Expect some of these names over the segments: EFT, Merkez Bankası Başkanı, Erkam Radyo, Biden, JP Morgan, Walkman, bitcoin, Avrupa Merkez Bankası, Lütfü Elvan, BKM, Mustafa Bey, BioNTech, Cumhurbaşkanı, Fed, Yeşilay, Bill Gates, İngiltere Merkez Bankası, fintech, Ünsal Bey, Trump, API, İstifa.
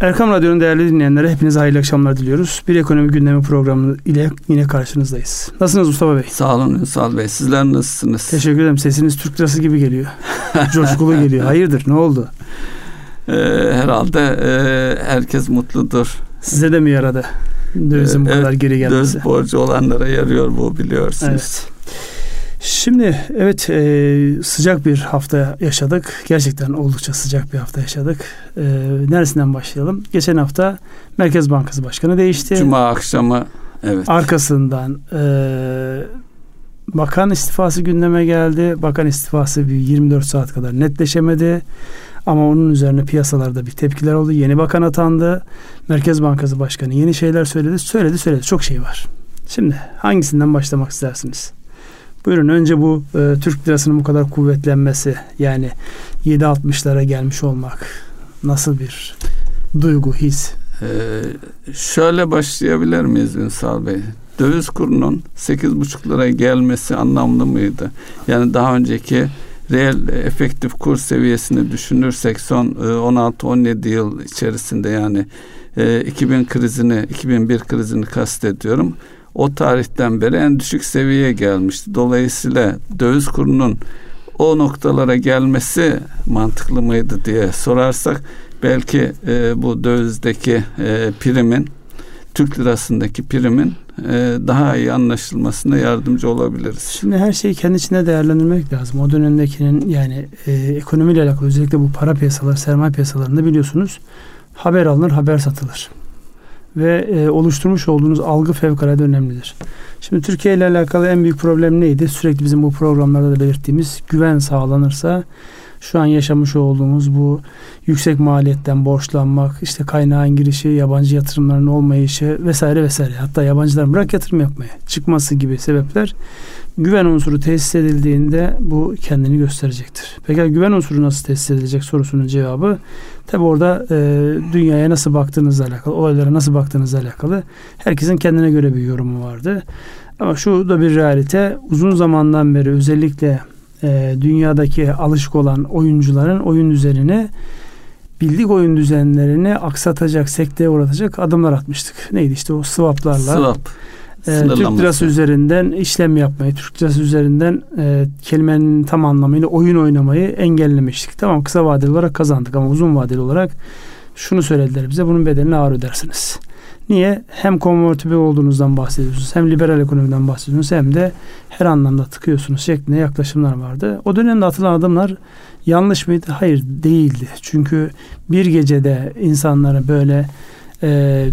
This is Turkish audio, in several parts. Erkam Radyo'nun değerli dinleyenlere hepinize hayırlı akşamlar diliyoruz. Bir ekonomi gündemi programı ile yine karşınızdayız. Nasılsınız Mustafa Bey? Sağ olun Ünsal Bey. Sizler nasılsınız? Teşekkür ederim. Sesiniz Türk lirası gibi geliyor. Coşkulu geliyor. Hayırdır? Ne oldu? Herhalde herkes mutludur. Size de mi yaradı? Dövizin bu kadar geri gelmesi. Döviz borcu olanlara yarıyor bu, biliyorsunuz. Evet. Şimdi evet, sıcak bir hafta yaşadık. Gerçekten oldukça sıcak bir hafta yaşadık. Neresinden başlayalım? Geçen hafta Merkez Bankası Başkanı değişti. Cuma akşamı, evet. Arkasından bakan istifası gündeme geldi. Bakan istifası bir 24 saat kadar netleşemedi. Ama onun üzerine piyasalarda bir tepkiler oldu. Yeni bakan atandı. Merkez Bankası Başkanı yeni şeyler söyledi. Söyledi. Çok şey var. Şimdi hangisinden başlamak istersiniz? Buyurun, önce bu Türk lirasının bu kadar kuvvetlenmesi, yani 7.60'lara gelmiş olmak nasıl bir duygu, his? Şöyle başlayabilir miyiz Ünsal Bey? Döviz kurunun 8.5 liraya gelmesi anlamlı mıydı? Yani daha önceki reel efektif kur seviyesini düşünürsek son 16-17 yıl içerisinde, yani 2001 krizini kastediyorum. O tarihten beri en düşük seviyeye gelmişti. Dolayısıyla döviz kurunun o noktalara gelmesi mantıklı mıydı diye sorarsak, belki bu dövizdeki primin, Türk lirasındaki primin daha iyi anlaşılmasına yardımcı olabiliriz. Şimdi her şeyi kendi içinde değerlendirmek lazım. O dönemdekinin, yani ekonomiyle alakalı, özellikle bu para piyasaları, sermaye piyasalarında biliyorsunuz haber alınır, haber satılır. Ve oluşturmuş olduğunuz algı fevkalade önemlidir. Şimdi Türkiye ile alakalı en büyük problem neydi? Sürekli bizim bu programlarda da belirttiğimiz, güven sağlanırsa şu an yaşamış olduğumuz bu yüksek maliyetten borçlanmak, işte kaynağın girişi, yabancı yatırımların olmayışı vesaire. Hatta yabancılar bırak yatırım yapmaya çıkması gibi sebepler, güven unsuru tesis edildiğinde bu kendini gösterecektir. Peki güven unsuru nasıl tesis edilecek sorusunun cevabı, tabi orada dünyaya nasıl baktığınızla alakalı, olaylara nasıl baktığınızla alakalı herkesin kendine göre bir yorumu vardı. Ama şu da bir realite, uzun zamandan beri özellikle dünyadaki alışık olan oyuncuların oyun düzenini, bildik oyun düzenlerini aksatacak, sekteye uğratacak adımlar atmıştık. Neydi işte o swaplarla. Türk lirası üzerinden işlem yapmayı, Türk lirası üzerinden kelimenin tam anlamıyla oyun oynamayı engellemiştik. Tamam, kısa vadeli olarak kazandık ama uzun vadeli olarak şunu söylediler bize: bunun bedelini ağır ödersiniz. Niye? Hem konvertible olduğunuzdan bahsediyorsunuz, hem liberal ekonomiden bahsediyorsunuz, hem de her anlamda tıkıyorsunuz şeklinde yaklaşımlar vardı. O dönemde atılan adımlar yanlış mıydı? Hayır, değildi. Çünkü bir gecede insanlara böyle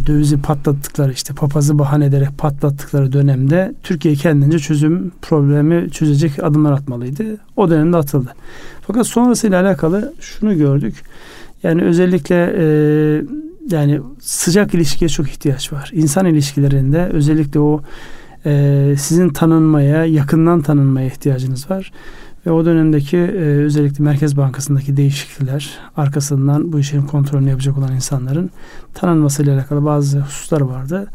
dövizi patlattıkları, işte papazı bahane ederek patlattıkları dönemde Türkiye kendince problemi çözecek adımlar atmalıydı. O dönemde atıldı. Fakat sonrasıyla alakalı şunu gördük. Yani özellikle yani sıcak ilişkiye çok ihtiyaç var. İnsan ilişkilerinde özellikle o sizin tanınmaya, yakından tanınmaya ihtiyacınız var. Ve o dönemdeki özellikle Merkez Bankası'ndaki değişiklikler, arkasından bu işin kontrolünü yapacak olan insanların tanınmasıyla alakalı bazı hususlar vardı.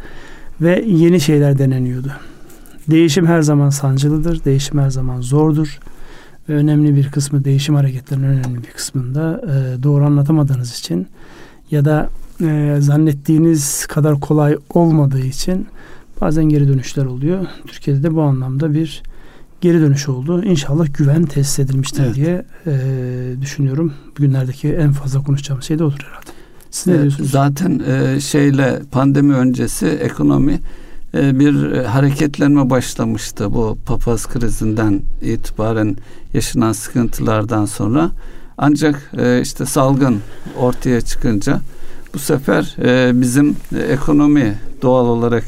Ve yeni şeyler deneniyordu. Değişim her zaman sancılıdır. Değişim her zaman zordur. Ve önemli bir kısmı, değişim hareketlerinin önemli bir kısmında doğru anlatamadığınız için ya da zannettiğiniz kadar kolay olmadığı için bazen geri dönüşler oluyor. Türkiye'de de bu anlamda bir geri dönüş oldu. İnşallah güven tesis edilmiştir, evet, diye düşünüyorum. Bugünlerdeki en fazla konuşacağım şey de odur herhalde. Siz ne diyorsunuz? Zaten pandemi öncesi ekonomi bir hareketlenme başlamıştı. Bu papaz krizinden itibaren yaşanan sıkıntılardan sonra. Ancak işte salgın ortaya çıkınca bu sefer bizim ekonomi doğal olarak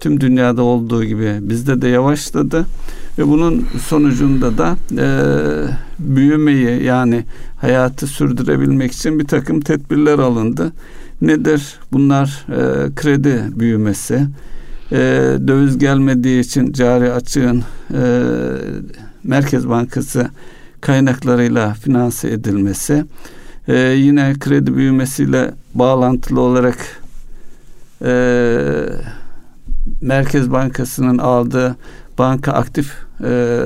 tüm dünyada olduğu gibi bizde de yavaşladı ve bunun sonucunda da büyümeyi, yani hayatı sürdürebilmek için bir takım tedbirler alındı. Nedir bunlar? Kredi büyümesi, döviz gelmediği için cari açığın Merkez Bankası kaynaklarıyla finanse edilmesi, yine kredi büyümesiyle bağlantılı olarak Merkez Bankası'nın aldığı banka aktif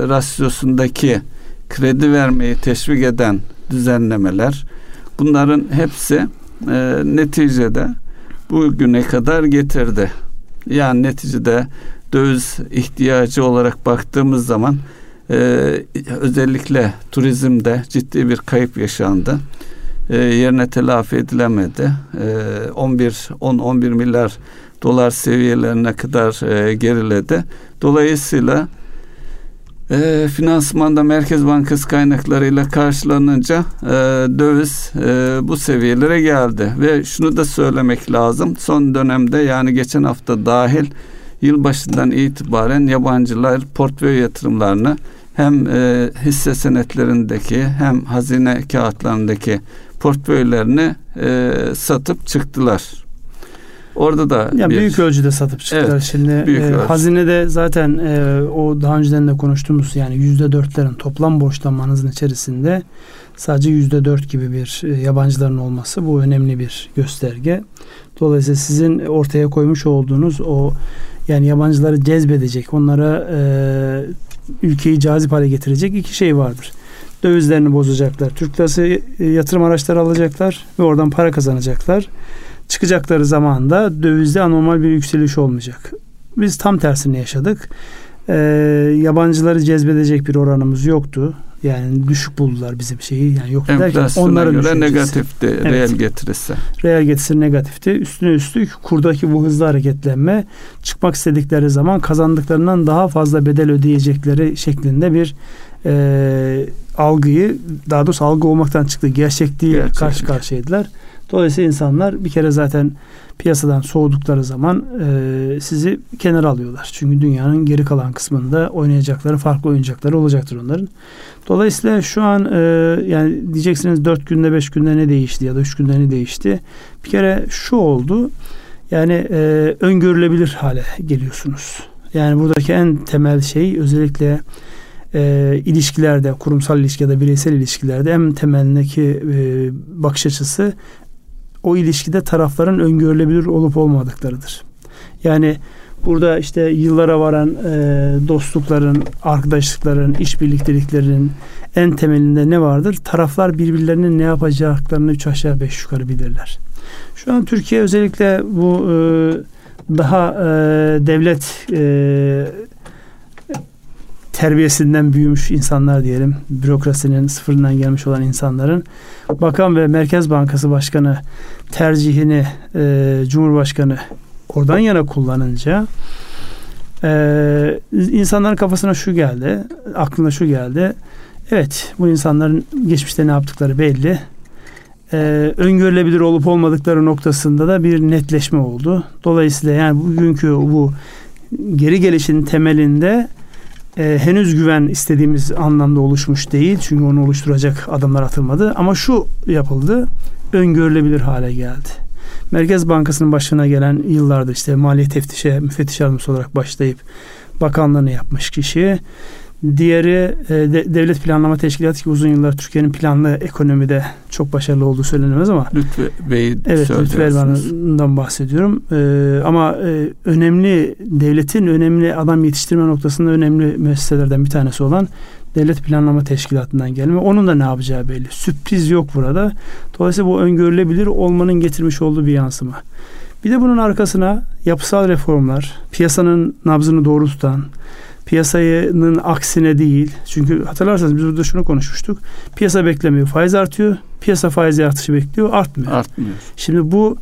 rasyosundaki kredi vermeyi teşvik eden düzenlemeler, bunların hepsi neticede bugüne kadar getirdi. Yani neticede döviz ihtiyacı olarak baktığımız zaman özellikle turizmde ciddi bir kayıp yaşandı. Yerine telafi edilemedi. 10-11 milyar dolar seviyelerine kadar geriledi. Dolayısıyla finansmanda Merkez Bankası kaynaklarıyla karşılanınca döviz bu seviyelere geldi. Ve şunu da söylemek lazım. Son dönemde, yani geçen hafta dahil, yılbaşından itibaren yabancılar portföy yatırımlarını hem hisse senetlerindeki hem hazine kağıtlarındaki portföylerini satıp çıktılar. Orada da yani büyük ölçüde satıp çıktılar. Evet, şimdi hazinede zaten o daha önceden de konuştuğumuz, yani %4'lerin toplam borçlanmanızın içerisinde sadece %4 gibi bir yabancıların olması, bu önemli bir gösterge. Dolayısıyla sizin ortaya koymuş olduğunuz o, yani yabancıları cezbedecek, onlara ülkeyi cazip hale getirecek iki şey vardır. Dövizlerini bozacaklar, Türk lirası yatırım araçları alacaklar ve oradan para kazanacaklar. Çıkacakları zaman da dövizde anormal bir yükseliş olmayacak. Biz tam tersini yaşadık. Yabancıları cezbedecek bir oranımız yoktu. Yani düşük buldular bizim şeyi. Yani yok derken onlara göre negatifti. Evet. Reel getirisi. Reel getirisi negatifti. Üstüne üstlük kurdaki bu hızlı hareketlenme, çıkmak istedikleri zaman kazandıklarından daha fazla bedel ödeyecekleri şeklinde bir algıyı, daha doğrusu algı olmaktan çıktı. Gerçekliğiyle karşı karşıyaydılar. Dolayısıyla insanlar bir kere zaten piyasadan soğudukları zaman sizi kenara alıyorlar. Çünkü dünyanın geri kalan kısmında oynayacakları farklı oyuncakları olacaktır onların. Dolayısıyla şu an yani diyeceksiniz 4 günde 5 günde ne değişti ya da 3 günde ne değişti? Bir kere şu oldu, yani öngörülebilir hale geliyorsunuz. Yani buradaki en temel şey, özellikle ilişkilerde, kurumsal ilişkide, bireysel ilişkilerde en temeldeki bakış açısı o ilişkide tarafların öngörülebilir olup olmadıklarıdır. Yani burada işte yıllara varan dostlukların, arkadaşlıkların, işbirlikteliklerin en temelinde ne vardır? Taraflar birbirlerinin ne yapacaklarını 3 aşağı 5 yukarı bilirler. Şu an Türkiye özellikle bu daha devlet terbiyesinden büyümüş insanlar diyelim, bürokrasinin sıfırından gelmiş olan insanların, Bakan ve Merkez Bankası Başkanı tercihini Cumhurbaşkanı oradan yana kullanınca insanların kafasına şu geldi, aklına şu geldi: evet, bu insanların geçmişte ne yaptıkları belli. Öngörülebilir olup olmadıkları noktasında da bir netleşme oldu. Dolayısıyla yani bugünkü bu geri gelişin temelinde henüz güven istediğimiz anlamda oluşmuş değil. Çünkü onu oluşturacak adımlar atılmadı. Ama şu yapıldı, öngörülebilir hale geldi. Merkez Bankası'nın başına gelen yıllardır işte maliye teftişe, müfettiş yardımcısı olarak başlayıp bakanlığını yapmış kişi. Diğeri Devlet Planlama Teşkilatı, ki uzun yıllar Türkiye'nin planlı ekonomide çok başarılı olduğu söylenemez ama Lütfü Bey'i söylüyorsunuz. Evet, Lütfü Elvan'dan bahsediyorum. Ama önemli, devletin önemli adam yetiştirme noktasında önemli müesseselerden bir tanesi olan Devlet Planlama Teşkilatı'ndan gelme. Onun da ne yapacağı belli. Sürpriz yok burada. Dolayısıyla bu öngörülebilir olmanın getirmiş olduğu bir yansıma. Bir de bunun arkasına yapısal reformlar, piyasanın nabzını doğru tutan, piyasanın aksine değil. Çünkü hatırlarsanız biz burada şunu konuşmuştuk. Piyasa beklemiyor, faiz artıyor. Piyasa faiz artışı bekliyor, artmıyor. Şimdi bu,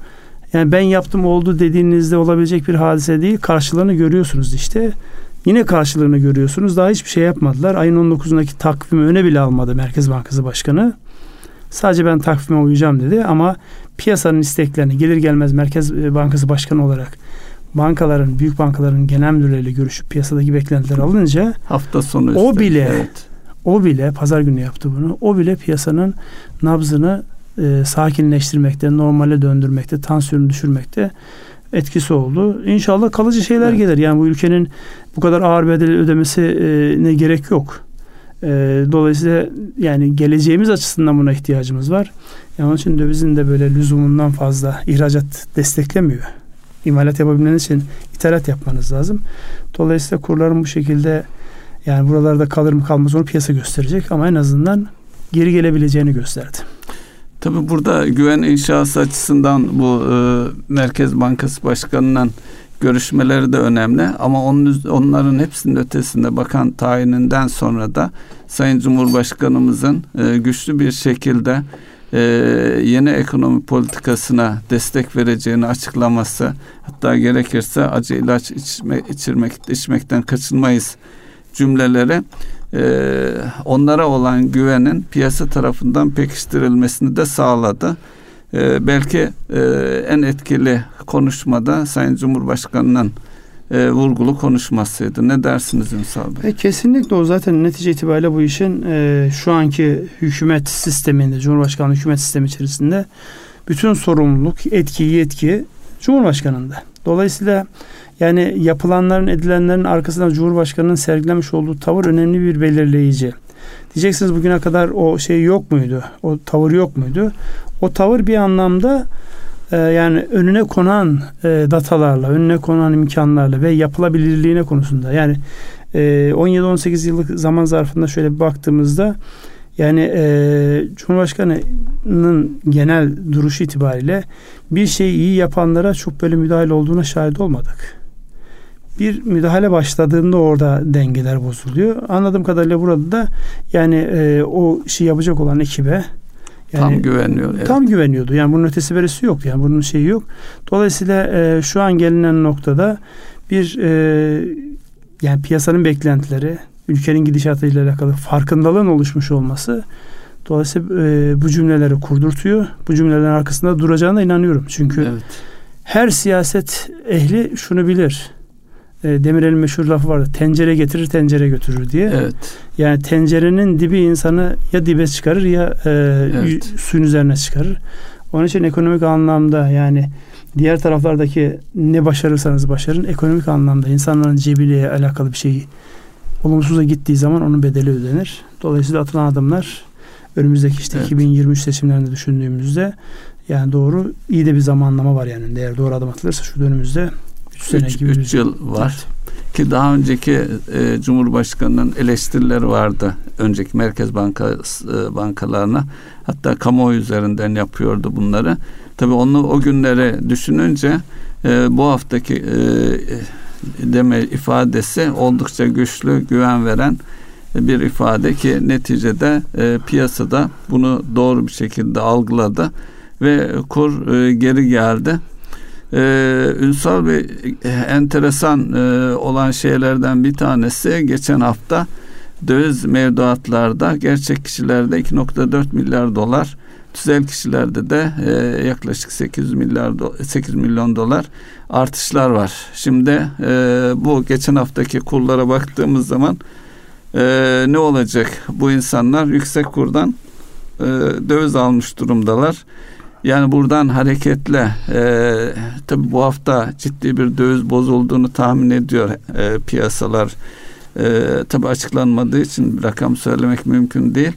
yani ben yaptım oldu dediğinizde olabilecek bir hadise değil. Karşılığını görüyorsunuz işte. Yine karşılığını görüyorsunuz. Daha hiçbir şey yapmadılar. Ayın 19'undaki takvimi öne bile almadı Merkez Bankası Başkanı. Sadece ben takvime uyacağım dedi, ama piyasanın isteklerini gelir gelmez Merkez Bankası Başkanı olarak bankaların, büyük bankaların genel müdürleriyle görüşüp piyasadaki beklentileri alınca hafta sonu o bile pazar günü yaptı bunu. O bile piyasanın nabzını sakinleştirmekte, normale döndürmekte, tansiyonu düşürmekte etkisi oldu. İnşallah kalıcı şeyler gelir. Yani bu ülkenin bu kadar ağır bedel ödemesine gerek yok. Dolayısıyla yani geleceğimiz açısından buna ihtiyacımız var. Yani onun için dövizin de böyle lüzumundan fazla ihracat desteklemiyor. İmalat yapabilmeniz için ithalat yapmanız lazım. Dolayısıyla kurların bu şekilde, yani buralarda kalır mı kalmaz onu piyasa gösterecek, ama en azından geri gelebileceğini gösterdi. Tabii burada güven inşası açısından bu Merkez Bankası Başkanı'nın görüşmeleri de önemli ama onların hepsinin ötesinde bakan tayininden sonra da Sayın Cumhurbaşkanımızın güçlü bir şekilde yeni ekonomi politikasına destek vereceğini açıklaması, hatta gerekirse acı ilaç içmekten kaçınmayız cümleleri onlara olan güvenin piyasa tarafından pekiştirilmesini de sağladı. Belki en etkili konuşmada Sayın Cumhurbaşkanı'nın vurgulu konuşmasıydı. Ne dersiniz Ünsal Bey? Kesinlikle o zaten netice itibariyle bu işin şu anki hükümet sisteminde, Cumhurbaşkanlığı hükümet sistemi içerisinde bütün sorumluluk, yetki Cumhurbaşkanı'nda. Dolayısıyla yani yapılanların, edilenlerin arkasından Cumhurbaşkanı'nın sergilemiş olduğu tavır önemli bir belirleyici. Diyeceksiniz bugüne kadar o şey yok muydu? O tavır yok muydu? O tavır bir anlamda yani önüne konan datalarla, önüne konan imkanlarla ve yapılabilirliğine konusunda. Yani 17-18 yıllık zaman zarfında şöyle bir baktığımızda yani Cumhurbaşkanı'nın genel duruşu itibariyle bir şeyi iyi yapanlara çok böyle müdahil olduğuna şahit olmadık. Bir müdahale başladığında orada dengeler bozuluyor. Anladığım kadarıyla burada da yani o işi yapacak olan ekibe yani, tam güveniyor. Evet. Tam güveniyordu. Yani bunun ötesi beresi yok. Yani bunun şeyi yok. Dolayısıyla şu an gelinen noktada bir yani piyasanın beklentileri, ülkenin gidişatıyla alakalı farkındalığın oluşmuş olması dolayısıyla bu cümleleri kurdurtuyor. Bu cümlelerin arkasında duracağına inanıyorum. Çünkü evet, her siyaset ehli şunu bilir. Demirel'in meşhur lafı vardı. Tencere getirir, tencere götürür diye. Evet. Yani tencerenin dibi insanı ya dibe çıkarır ya evet, suyun üzerine çıkarır. Onun için ekonomik anlamda yani diğer taraflardaki ne başarırsanız başarın, ekonomik anlamda insanların cebiyle alakalı bir şey olumsuza gittiği zaman onun bedeli ödenir. Dolayısıyla atılan adımlar önümüzdeki işte evet, 2023 seçimlerinde düşündüğümüzde yani doğru, iyi de bir zamanlama var yani. Eğer doğru adım atılırsa şu dönümüzde 3 yıl var. Evet. Ki daha önceki Cumhurbaşkanı'nın eleştirileri vardı. Önceki Merkez Bankası bankalarına. Hatta kamuoyu üzerinden yapıyordu bunları. Tabii onu o günleri düşününce bu haftaki ifadesi oldukça güçlü, güven veren bir ifade ki neticede piyasada bunu doğru bir şekilde algıladı ve kur geri geldi. Ünsal Bey, enteresan olan şeylerden bir tanesi geçen hafta döviz mevduatlarda gerçek kişilerde 2.4 milyar dolar, tüzel kişilerde de yaklaşık 8 milyon dolar artışlar var. Şimdi bu geçen haftaki kurlara baktığımız zaman ne olacak? Bu insanlar yüksek kurdan döviz almış durumdalar. Yani buradan hareketle tabii bu hafta ciddi bir döviz bozulduğunu tahmin ediyor piyasalar. Tabii açıklanmadığı için bir rakam söylemek mümkün değil.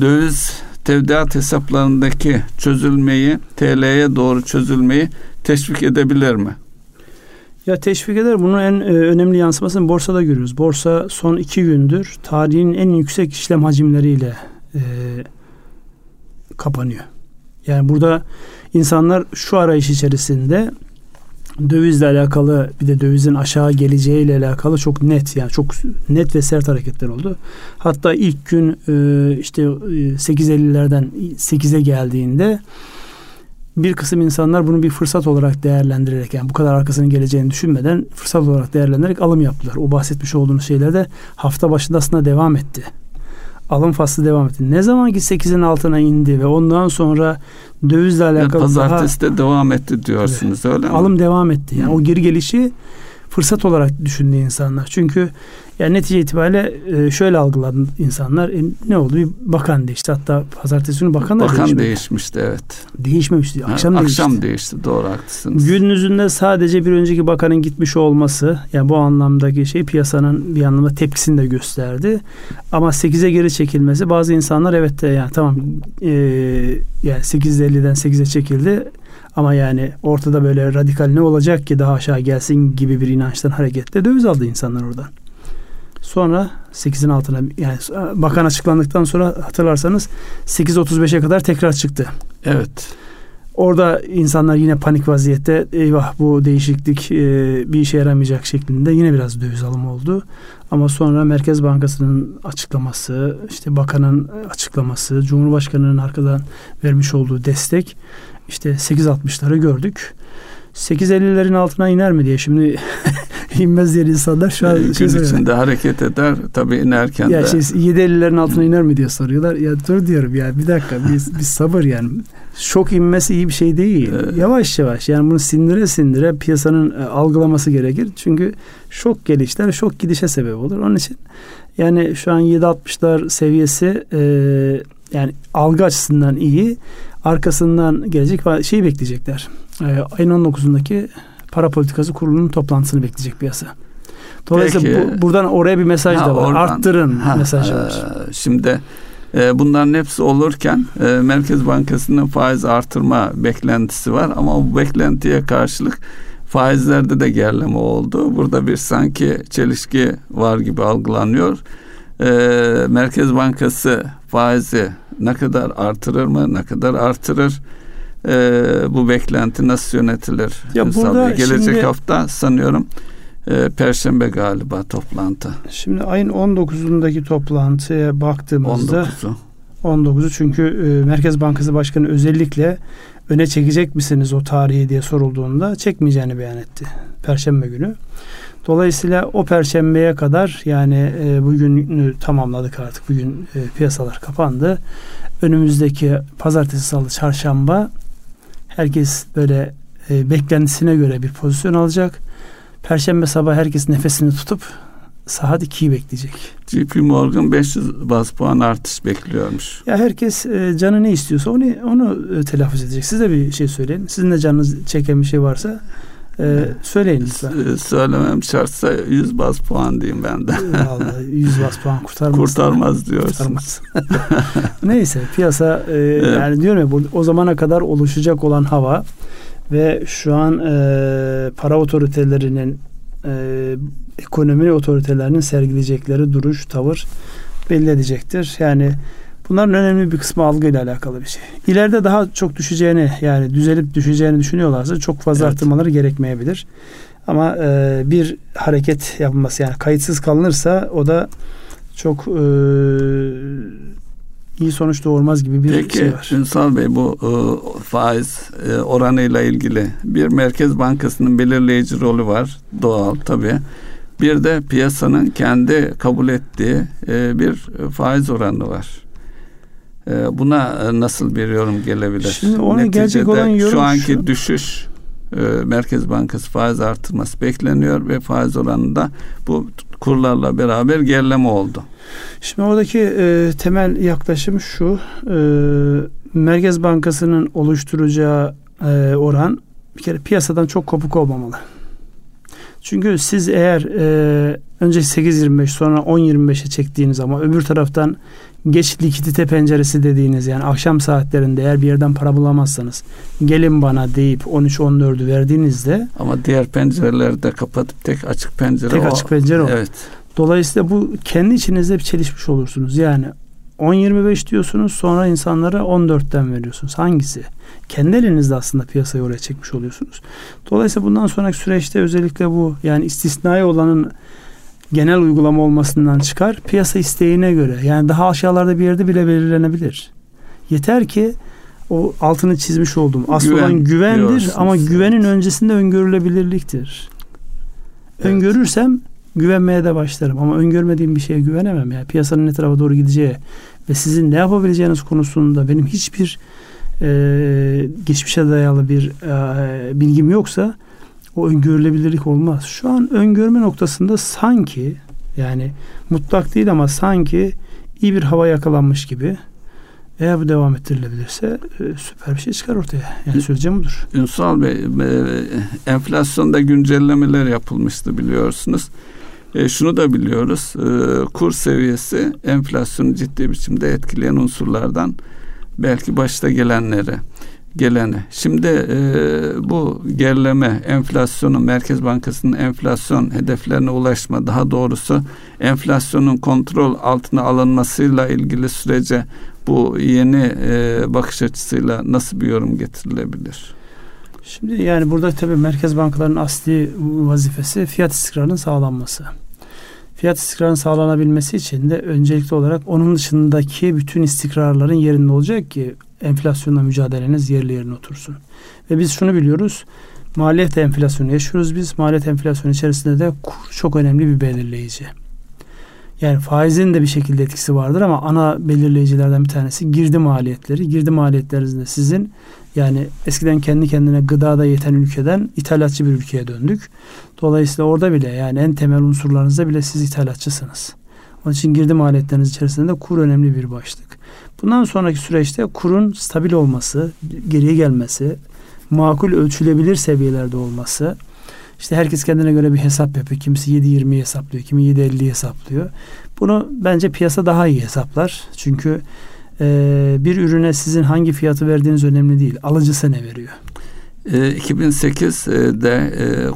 Döviz tevdiat hesaplarındaki çözülmeyi, TL'ye doğru çözülmeyi teşvik edebilir mi? Ya teşvik eder. Bunun en önemli yansımasını borsada görüyoruz. Borsa son 2 gündür tarihin en yüksek işlem hacimleriyle kapanıyor. Yani burada insanlar şu arayış içerisinde dövizle alakalı, bir de dövizin aşağı geleceğiyle alakalı çok net, yani çok net ve sert hareketler oldu. Hatta ilk gün işte 8.50'lerden 8'e geldiğinde bir kısım insanlar bunu bir fırsat olarak değerlendirerek, yani bu kadar arkasının geleceğini düşünmeden fırsat olarak değerlendirerek alım yaptılar. O bahsetmiş olduğunuz şeyler de hafta başında aslında devam etti. Alım faslı devam etti. Ne zaman ki 8'in altına indi ve ondan sonra dövizle alakalı pazartesi de devam etti diyorsunuz, öyle mi? Alım devam etti. Yani o geri gelişi fırsat olarak düşündü insanlar. Çünkü yani netice itibariyle şöyle algıladı insanlar. Ne oldu? Bir bakan değişti. Hatta pazartesi günü bakan da değişti. Bakan değişmişti, evet. Değişmemişti. Akşam değişti. Akşam değişti. Doğru, haklısınız. Gününüzünde sadece bir önceki bakanın gitmiş olması, yani bu anlamdaki şey piyasanın bir anlamda tepkisini de gösterdi. Ama 8'e geri çekilmesi, bazı insanlar evet de yani tamam yani 8.50'den 8'e çekildi. Ama yani ortada böyle radikal ne olacak ki daha aşağı gelsin gibi bir inançtan hareketle döviz aldı insanlar oradan. Sonra 8'in altına, yani bakan açıklandıktan sonra hatırlarsanız 8.35'e kadar tekrar çıktı. Evet. Orada insanlar yine panik vaziyette, eyvah bu değişiklik bir işe yaramayacak şeklinde yine biraz döviz alımı oldu. Ama sonra Merkez Bankası'nın açıklaması, işte bakanın açıklaması, Cumhurbaşkanı'nın arkadan vermiş olduğu destek, işte 8.60'ları gördük. 8.50'lerin altına iner mi diye şimdi inmez diyen insanlar şu an gün içinde hareket eder tabii, inerken ya de. 7.50'lerin altına iner mi diye soruyorlar. Ya dur diyorum, ya bir dakika, bir sabır yani. Şok inmesi iyi bir şey değil. Yavaş yavaş, yani bunu sindire sindire piyasanın algılaması gerekir. Çünkü şok gelişler şok gidişe sebep olur. Onun için yani şu an 7.60'lar seviyesi yani algı açısından iyi. Arkasından gelecek şeyi bekleyecekler. Ayın 19'undaki para politikası kurulunun toplantısını bekleyecek piyasa. Dolayısıyla buradan oraya bir mesaj da var. Oradan, arttırın mesajı var. Şimdi bunların hepsi olurken Merkez Bankası'nın faiz artırma beklentisi var. Ama bu beklentiye karşılık faizlerde de gerileme oldu. Burada bir sanki çelişki var gibi algılanıyor. Merkez Bankası faizi ne kadar artırır mı? Ne kadar artırır? Bu beklenti nasıl yönetilir? Gelecek şimdi, hafta sanıyorum Perşembe galiba toplantı. Şimdi ayın 19'undaki toplantıya baktığımızda 19'u çünkü Merkez Bankası Başkanı özellikle öne çekecek misiniz o tarihi diye sorulduğunda çekmeyeceğini beyan etti. Perşembe günü. Dolayısıyla o perşembeye kadar yani bugünü tamamladık artık. Bugün piyasalar kapandı. Önümüzdeki pazartesi, salı, çarşamba herkes böyle beklentisine göre bir pozisyon alacak. Perşembe sabah herkes nefesini tutup saat 2'yi bekleyecek. JP Morgan 500 baz puan artış bekliyormuş. Ya herkes canı ne istiyorsa onu telaffuz edecek. Siz de bir şey söyleyin. Sizin de canınız çeken bir şey varsa söyleyin lütfen. Söylemem şartsa 100 baz puan diyeyim ben de. Vallahi 100 baz puan kurtarmaz diyorsunuz. Neyse piyasa yani diyorum ya, o zamana kadar oluşacak olan hava ve şu an para otoritelerinin ekonomi otoritelerinin sergileyecekleri duruş, tavır belli edecektir. Yani bunların önemli bir kısmı algıyla alakalı bir şey. İleride daha çok düşeceğini, yani düzelip düşeceğini düşünüyorlarsa çok fazla artırmaları gerekmeyebilir. Ama bir hareket yapılması, yani kayıtsız kalınırsa o da çok iyi sonuç doğurmaz gibi bir şey var. Peki Ünsal Bey, bu faiz oranıyla ilgili bir Merkez Bankası'nın belirleyici rolü var. Doğal tabii. Bir de piyasanın kendi kabul ettiği bir faiz oranı var. Buna nasıl bir yorum gelebilir? Şimdi onun gerçek olan yorum şu anki düşüş, Merkez Bankası faiz artırması bekleniyor ve faiz oranında bu kurlarla beraber gerileme oldu. Şimdi oradaki temel yaklaşım şu. Merkez Bankası'nın oluşturacağı oran bir kere piyasadan çok kopuk olmamalı. Çünkü siz eğer önce 8.25 sonra 10.25'e çektiğiniz ama öbür taraftan geç likidite penceresi dediğiniz, yani akşam saatlerinde eğer bir yerden para bulamazsanız gelin bana deyip 13-14'ü verdiğinizde, ama diğer pencereleri de kapatıp tek açık pencere o. Evet. Dolayısıyla bu kendi içinizde bir çelişmiş olursunuz. Yani 10.25 diyorsunuz, sonra insanlara 14'ten veriyorsunuz. Hangisi? Kendi elinizde aslında piyasayı oraya çekmiş oluyorsunuz. Dolayısıyla bundan sonraki süreçte özellikle bu, yani istisnai olanın genel uygulama olmasından çıkar, piyasa isteğine göre, yani daha aşağılarda bir yerde bile belirlenebilir. Yeter ki o altını çizmiş olduğum asıl olan güvendir, ama güvenin öncesinde öngörülebilirliktir. Evet. Öngörürsem güvenmeye de başlarım, ama öngörmediğim bir şeye güvenemem. Yani piyasanın ne tarafa doğru gideceği ve sizin ne yapabileceğiniz konusunda benim hiçbir geçmişe dayalı bir bilgim yoksa o öngörülebilirlik olmaz. Şu an öngörme noktasında sanki, yani mutlak değil ama sanki iyi bir hava yakalanmış gibi. Eğer bu devam ettirilebilirse süper bir şey çıkar ortaya. Yani söyleyeceğim budur. Ünsal Bey, enflasyonda güncellemeler yapılmıştı biliyorsunuz. Şunu da biliyoruz. Kur seviyesi enflasyonu ciddi biçimde etkileyen unsurlardan, belki başta gelenleri. geleni. Şimdi bu gerileme, enflasyonun, Merkez Bankası'nın enflasyon hedeflerine ulaşma, daha doğrusu enflasyonun kontrol altına alınmasıyla ilgili sürece bu yeni bakış açısıyla nasıl bir yorum getirilebilir? Şimdi yani burada tabii merkez bankalarının asli vazifesi fiyat istikrarının sağlanması. Fiyat istikrarının sağlanabilmesi için de öncelikli olarak onun dışındaki bütün istikrarların yerinde olacak ki enflasyonla mücadeleniz yerli yerine otursun. Ve biz şunu biliyoruz, maliyet enflasyonu yaşıyoruz biz. Maliyet enflasyonu içerisinde de kur çok önemli bir belirleyici. Yani faizin de bir şekilde etkisi vardır ama ana belirleyicilerden bir tanesi girdi maliyetleri. Girdi maliyetlerinizde sizin, yani eskiden kendi kendine gıdada yeten ülkeden ithalatçı bir ülkeye döndük. Dolayısıyla orada bile, yani en temel unsurlarınızda bile siz ithalatçısınız. Onun için girdi maliyetleriniz içerisinde de kur önemli bir başlık. Bundan sonraki süreçte kurun stabil olması, geriye gelmesi, makul ölçülebilir seviyelerde olması. İşte herkes kendine göre bir hesap yapıyor. Kimisi 7.20'yi hesaplıyor, kimi 7.50'yi hesaplıyor. Bunu bence piyasa daha iyi hesaplar. Çünkü bir ürüne sizin hangi fiyatı verdiğiniz önemli değil. Alıcısı ne veriyor? 2008'de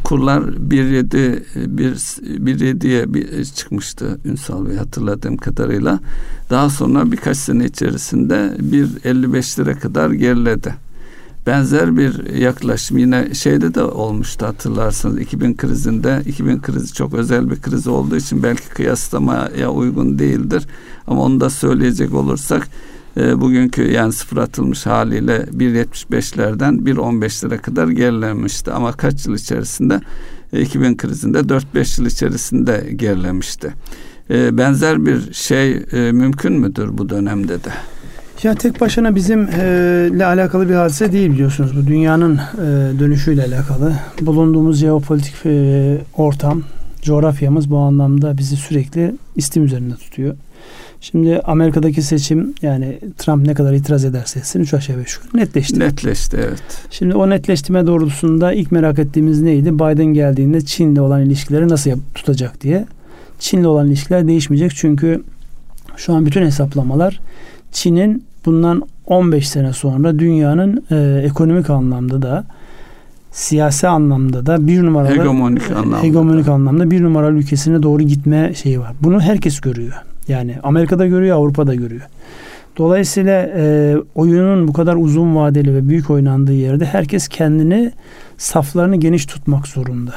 kurlar 1.7'ye çıkmıştı Ünsal Bey, hatırladığım kadarıyla. Daha sonra birkaç sene içerisinde 1.55'lere kadar geriledi. Benzer bir yaklaşım yine şeyde de olmuştu, hatırlarsınız 2000 krizinde. 2000 krizi çok özel bir kriz olduğu için belki kıyaslamaya uygun değildir. Ama onu da söyleyecek olursak bugünkü, yani sıfır atılmış haliyle 1.75'lerden 1.15'lere kadar gerilemişti. Ama kaç yıl içerisinde? 2000 krizinde 4-5 yıl içerisinde gerilemişti. Benzer bir şey mümkün müdür bu dönemde de? Ya tek başına bizimle alakalı bir hadise değil, biliyorsunuz. Bu dünyanın dönüşüyle alakalı. Bulunduğumuz jeopolitik ortam, coğrafyamız bu anlamda bizi sürekli istim üzerinde tutuyor. Şimdi Amerika'daki seçim, yani Trump ne kadar itiraz ederse etsin 3 aşağı 5 yukarı netleşti. Netleşti, evet. Şimdi o netleştirme doğrultusunda ilk merak ettiğimiz neydi? Biden geldiğinde Çin'le olan ilişkileri nasıl tutacak diye. Çin'le olan ilişkiler değişmeyecek çünkü şu an bütün hesaplamalar Çin'in bundan 15 sene sonra dünyanın ekonomik anlamda da, siyasi anlamda da bir numaralı, hegemonik anlamda bir numaralı ülkesine doğru gitme şeyi var. Bunu herkes görüyor. Yani Amerika'da görüyor, Avrupa'da görüyor. Dolayısıyla oyunun bu kadar uzun vadeli ve büyük oynandığı yerde herkes kendini, saflarını geniş tutmak zorunda.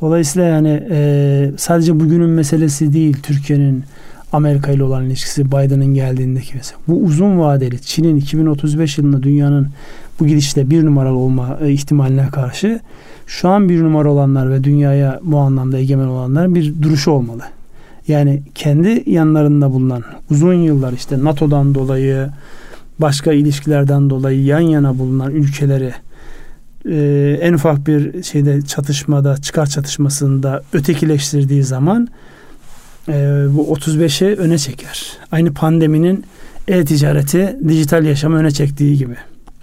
Dolayısıyla yani sadece bugünün meselesi değil Türkiye'nin Amerika ile olan ilişkisi, Biden'ın geldiğindeki mesela. Bu uzun vadeli Çin'in 2035 yılında dünyanın bu gidişte bir numaralı olma ihtimaline karşı şu an bir numara olanlar ve dünyaya bu anlamda egemen olanların bir duruşu olmalı. Yani kendi yanlarında bulunan uzun yıllar işte NATO'dan dolayı, başka ilişkilerden dolayı yan yana bulunan ülkeleri en ufak bir şeyde, çatışmada, çıkar çatışmasında ötekileştirdiği zaman bu 35'i öne çeker. Aynı pandeminin e-ticareti, dijital yaşamı öne çektiği gibi.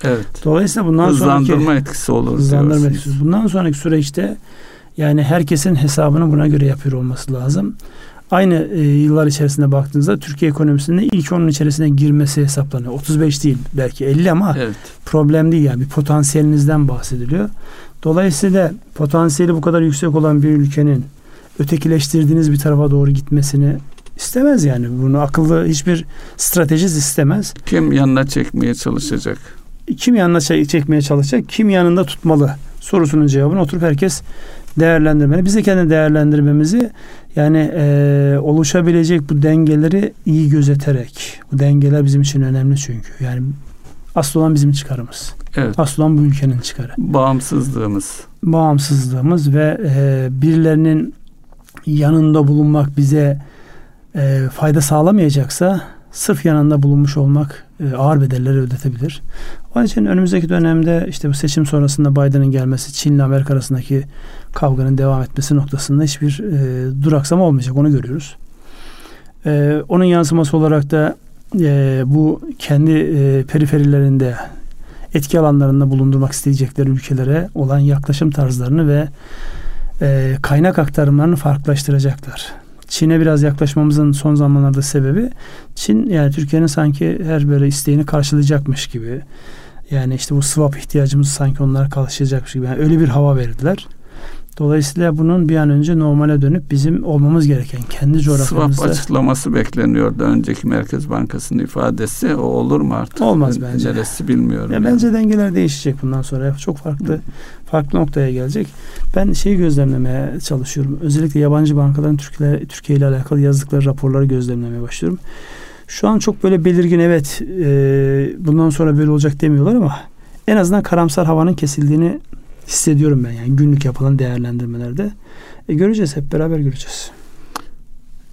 Evet. Dolayısıyla bundan hızlandırma etkisi olur. Hızlandırma etkisi. Bundan sonraki süreçte yani herkesin hesabını buna göre yapıyor olması lazım. Aynı yıllar içerisinde baktığınızda Türkiye ekonomisinin ilk 10'un içerisine girmesi hesaplanıyor. 35 değil, belki 50 ama evet, problem değil yani. Bir potansiyelinizden bahsediliyor. Dolayısıyla potansiyeli bu kadar yüksek olan bir ülkenin ötekileştirdiğiniz bir tarafa doğru gitmesini istemez yani. Bunu akıllı hiçbir stratejist istemez. Kim yanına çekmeye çalışacak? Kim yanına çekmeye çalışacak? Kim yanında tutmalı? Sorusunun cevabını oturup herkes değerlendirmeli. Biz de kendi değerlendirmemizi, yani oluşabilecek bu dengeleri iyi gözeterek. Bu dengeler bizim için önemli çünkü. Yani asıl olan bizim çıkarımız. Evet. Asıl olan bu ülkenin çıkarı. Bağımsızlığımız. Bağımsızlığımız ve birilerinin yanında bulunmak bize fayda sağlamayacaksa sırf yanında bulunmuş olmak ağır bedelleri ödetebilir. Onun için önümüzdeki dönemde işte bu seçim sonrasında Biden'ın gelmesi, Çin'le Amerika arasındaki kavganın devam etmesi noktasında hiçbir duraksama olmayacak. Onu görüyoruz. Onun yansıması olarak da bu kendi periferilerinde, etki alanlarında bulundurmak isteyecekleri ülkelere olan yaklaşım tarzlarını ve kaynak aktarımlarını farklılaştıracaklar. Çin'e biraz yaklaşmamızın son zamanlarda sebebi, Çin yani Türkiye'nin sanki her böyle isteğini karşılayacakmış gibi Yani işte bu swap ihtiyacımız sanki onlar karşılayacakmış gibi. Yani öyle bir hava verdiler. Dolayısıyla bunun bir an önce normale dönüp bizim olmamız gereken kendi coğrafyamızda... Swap açıklaması bekleniyordu. Önceki Merkez Bankası'nın ifadesi. O olur mu artık? Olmaz bence. Neresi bilmiyorum. Ya yani. Bence dengeler değişecek bundan sonra. Çok farklı noktaya gelecek. Ben şeyi gözlemlemeye çalışıyorum. Özellikle yabancı bankaların Türkiye ile alakalı yazdıkları raporları gözlemlemeye başlıyorum. Şu an çok böyle belirgin bundan sonra böyle olacak demiyorlar ama en azından karamsar havanın kesildiğini hissediyorum ben. Yani günlük yapılan değerlendirmelerde. Göreceğiz. Hep beraber göreceğiz.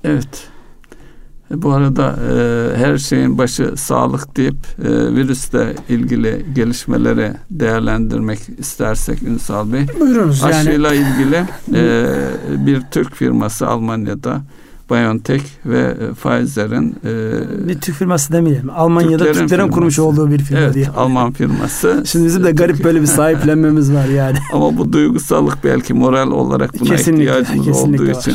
Evet. Bu arada her şeyin başı sağlık deyip virüsle ilgili gelişmeleri değerlendirmek istersek Ünsal Bey. Buyurunuz. Aşıyla ilgili bir Türk firması Almanya'da BioNTech ve Pfizer'in bir Türk firması demeyelim. Almanya'da Türklerin kurmuş olduğu bir firma evet, diye. Alman firması. Şimdi bizim de garip böyle bir sahiplenmemiz var yani. Ama bu duygusallık belki moral olarak buna ihtiyacımız olduğu için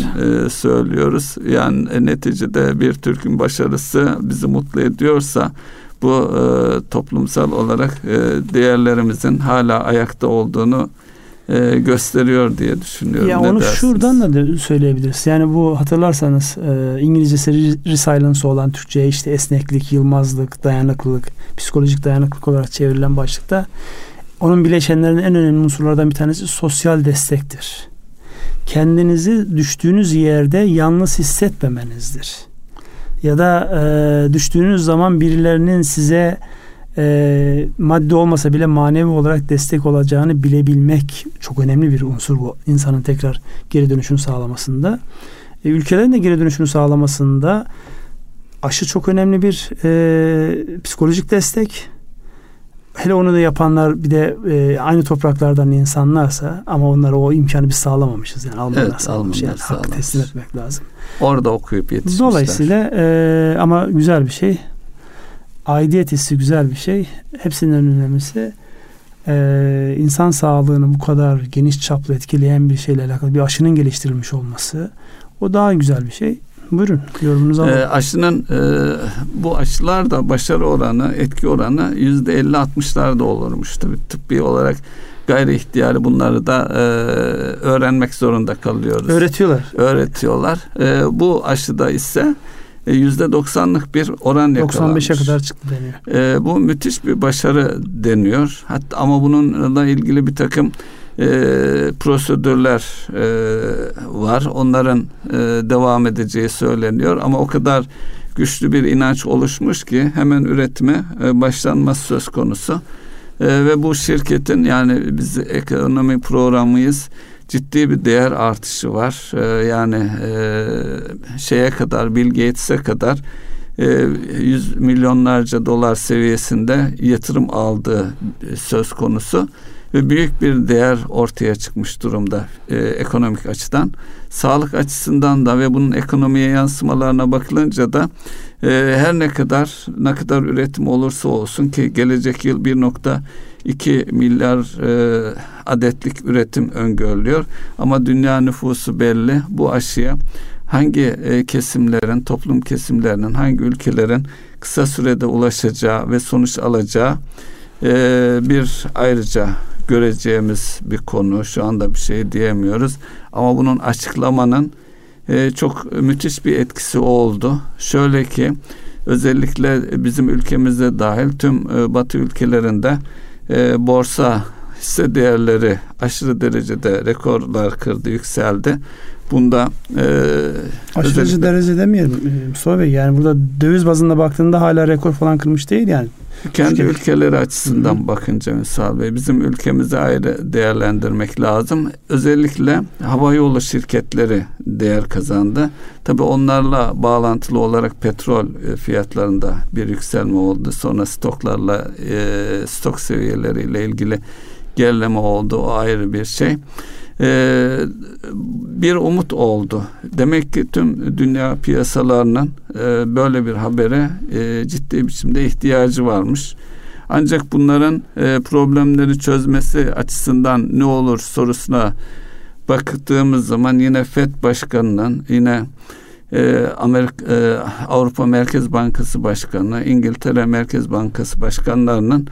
söylüyoruz. Yani neticede bir Türk'ün başarısı bizi mutlu ediyorsa bu toplumsal olarak değerlerimizin hala ayakta olduğunu gösteriyor diye düşünüyorum. Ya onu dersiniz? Şuradan da söyleyebiliriz. Yani bu hatırlarsanız İngilizcesi resilience olan Türkçe'ye işte esneklik, yılmazlık, dayanıklılık, psikolojik dayanıklık olarak çevrilen başlıkta onun bileşenlerinin en önemli unsurlardan bir tanesi sosyal destektir. Kendinizi düştüğünüz yerde yalnız hissetmemenizdir. Ya da düştüğünüz zaman birilerinin size maddi olmasa bile manevi olarak destek olacağını bilebilmek çok önemli bir unsur bu. İnsanın tekrar geri dönüşünü sağlamasında. Ülkelerin de geri dönüşünü sağlamasında aşı çok önemli bir psikolojik destek. Hele onu da yapanlar bir de aynı topraklardan insanlarsa ama onlara o imkanı biz sağlamamışız. Yani Almanlar evet, sağlamış. Yani hakkı teslim etmek lazım. Orada okuyup yetişmişler. Dolayısıyla ama güzel bir şey. Aidiyet hissi güzel bir şey. Hepsinden önemlisi insan sağlığını bu kadar geniş çaplı etkileyen bir şeyle alakalı bir aşının geliştirilmiş olması. O daha güzel bir şey. Buyurun yorumunuzu alın. Aşının bu aşılar da başarı oranı, etki oranı %50-60'larda olurmuş. Tabii tıbbi olarak gayri ihtiyarı bunları da öğrenmek zorunda kalıyoruz. Öğretiyorlar. Bu aşıda ise %90'lık bir oran yakalanmış. 95'e kadar çıktı deniyor. Bu müthiş bir başarı deniyor. Hatta ama bununla ilgili bir takım prosedürler var. Onların devam edeceği söyleniyor. Ama o kadar güçlü bir inanç oluşmuş ki hemen üretime başlanması söz konusu. Ve bu şirketin yani biz ekonomi programıyız. Ciddi bir değer artışı var. Yani şeye kadar Bill Gates'e kadar yüz milyonlarca dolar seviyesinde yatırım aldığı söz konusu ve büyük bir değer ortaya çıkmış durumda ekonomik açıdan. Sağlık açısından da ve bunun ekonomiye yansımalarına bakılınca da her ne kadar üretim olursa olsun ki gelecek yıl 1.2 milyar adetlik üretim öngörülüyor. Ama dünya nüfusu belli. Bu aşıya hangi kesimlerin, toplum kesimlerinin, hangi ülkelerin kısa sürede ulaşacağı ve sonuç alacağı bir ayrıca göreceğimiz bir konu. Şu anda bir şey diyemiyoruz. Ama bunun açıklamanın çok müthiş bir etkisi oldu. Şöyle ki özellikle bizim ülkemizde dahil tüm Batı ülkelerinde borsa hisse değerleri aşırı derecede rekorlar kırdı, yükseldi. Bunda aşırı derece demeyelim Mustafa Bey. Yani burada döviz bazında baktığında hala rekor falan kırmış değil yani. Kendi ülkeleri açısından bakınca Ünsal Bey bizim ülkemizi ayrı değerlendirmek lazım. Özellikle havayolu şirketleri değer kazandı. Tabii onlarla bağlantılı olarak petrol fiyatlarında bir yükselme oldu. Sonra stoklarla stok seviyeleriyle ilgili gerileme oldu. O ayrı bir şey. Bir umut oldu. Demek ki tüm dünya piyasalarının böyle bir habere ciddi biçimde ihtiyacı varmış. Ancak bunların problemleri çözmesi açısından ne olur sorusuna baktığımız zaman yine Fed Başkanı'nın, yine Avrupa Merkez Bankası Başkanı, İngiltere Merkez Bankası Başkanlarının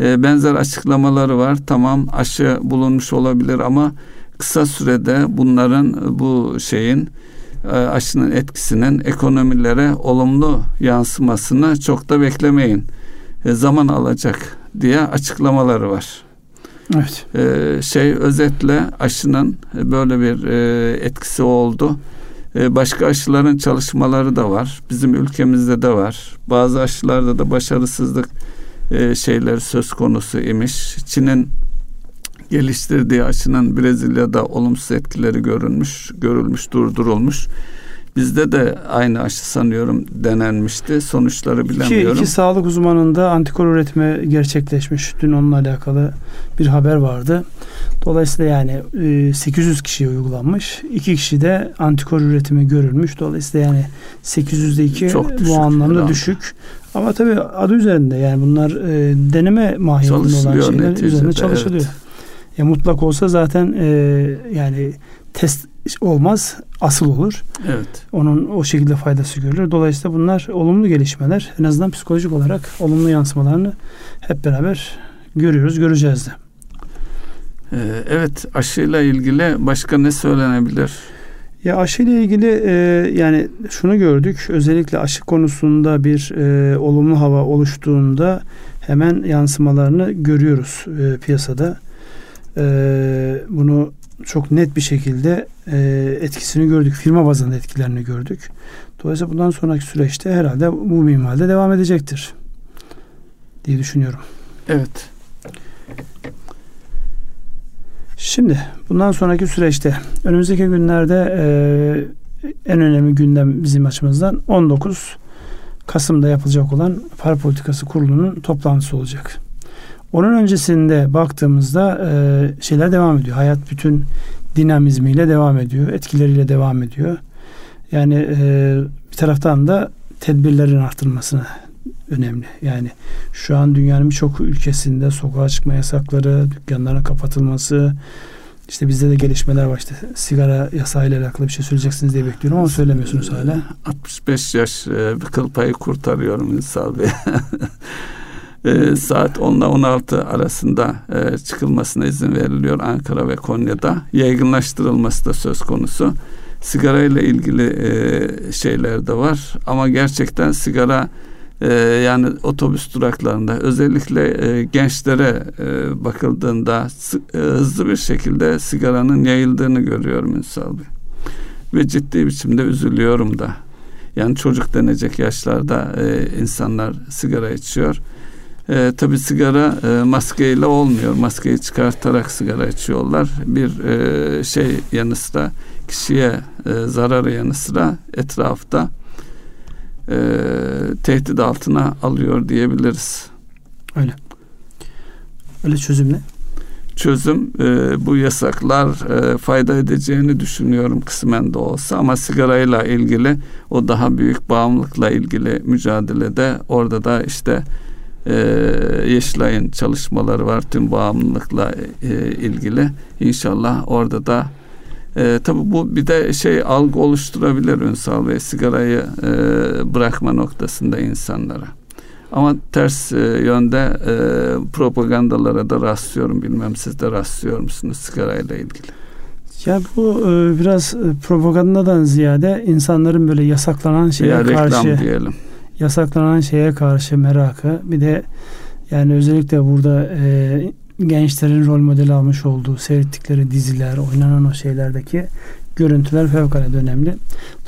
benzer açıklamaları var. Tamam, aşı bulunmuş olabilir ama kısa sürede bunların, bu şeyin, aşının etkisinin ekonomilere olumlu yansımasını çok da beklemeyin, zaman alacak diye açıklamaları var. Evet. Özetle aşının böyle bir etkisi oldu. Başka aşıların çalışmaları da var. Bizim ülkemizde de var. Bazı aşılarda da başarısızlık şeyler söz konusu imiş. Çin'in geliştirdiği aşının Brezilya'da olumsuz etkileri görülmüş, durdurulmuş. Bizde de aynı aşı sanıyorum denenmişti. Sonuçları bilemiyorum. İki sağlık uzmanında antikor üretme gerçekleşmiş. Dün onunla alakalı bir haber vardı. Dolayısıyla 800 kişiye uygulanmış. 2 kişi de antikor üretimi görülmüş. Dolayısıyla 800'de 2 bu anlamda düşük. Ama tabii adı üzerinde bunlar deneme mahiyetinde olan şeyler üzerinde çalışılıyor. Evet. Mutlak olsa zaten test olmaz, asıl olur. Evet. Onun o şekilde faydası görülür. Dolayısıyla bunlar olumlu gelişmeler. En azından psikolojik olarak olumlu yansımalarını hep beraber görüyoruz, göreceğiz de. Evet, aşıyla ilgili başka ne söylenebilir? Aşıyla ilgili şunu gördük. Özellikle aşı konusunda bir olumlu hava oluştuğunda hemen yansımalarını görüyoruz piyasada. Bunu çok net bir şekilde etkisini gördük. Firma bazında etkilerini gördük. Dolayısıyla bundan sonraki süreçte herhalde bu minvalde devam edecektir diye düşünüyorum. Evet. Şimdi bundan sonraki süreçte önümüzdeki günlerde en önemli gündem bizim açımızdan 19 Kasım'da yapılacak olan Para Politikası Kurulu'nun toplantısı olacak. Onun öncesinde baktığımızda şeyler devam ediyor. Hayat bütün dinamizmiyle devam ediyor. Etkileriyle devam ediyor. Bir taraftan da tedbirlerin artırılmasına önemli. Şu an dünyanın birçok ülkesinde sokağa çıkma yasakları, dükkanların kapatılması, bizde de gelişmeler var. Sigara yasağıyla alakalı bir şey söyleyeceksiniz diye bekliyorum ama söylemiyorsunuz hala. 65 yaş bir kıl payı kurtarıyorum Ünsal Bey. Saat 10 ile 16 arasında çıkılmasına izin veriliyor Ankara ve Konya'da. Yaygınlaştırılması da söz konusu. Sigara ile ilgili şeyler de var. Ama gerçekten sigara otobüs duraklarında özellikle gençlere bakıldığında hızlı bir şekilde sigaranın yayıldığını görüyorum Ünsal Bey. Ve ciddi biçimde üzülüyorum da. Çocuk denecek yaşlarda insanlar sigara içiyor. Tabii sigara maskeyle olmuyor. Maskeyi çıkartarak sigara içiyorlar. Bir yanı sıra kişiye zararı yanı sıra etrafta tehdit altına alıyor diyebiliriz. Öyle. Öyle çözüm ne? Çözüm bu yasaklar fayda edeceğini düşünüyorum kısmen de olsa ama sigarayla ilgili o daha büyük bağımlılıkla ilgili mücadelede orada da Yeşilay'ın çalışmaları var tüm bağımlılıkla ilgili. İnşallah orada da tabi bu bir de algı oluşturabilir Ünsal Bey sigarayı bırakma noktasında insanlara. Ama ters yönde propagandalara da rastlıyorum. Bilmem siz de rastlıyor musunuz sigarayla ilgili? Bu biraz propagandadan ziyade insanların böyle yasaklanan şeye karşı diyelim. Yasaklanan şeye karşı merakı, bir de özellikle burada gençlerin rol modeli almış olduğu seyrettikleri diziler, oynanan o şeylerdeki görüntüler fevkalade önemli.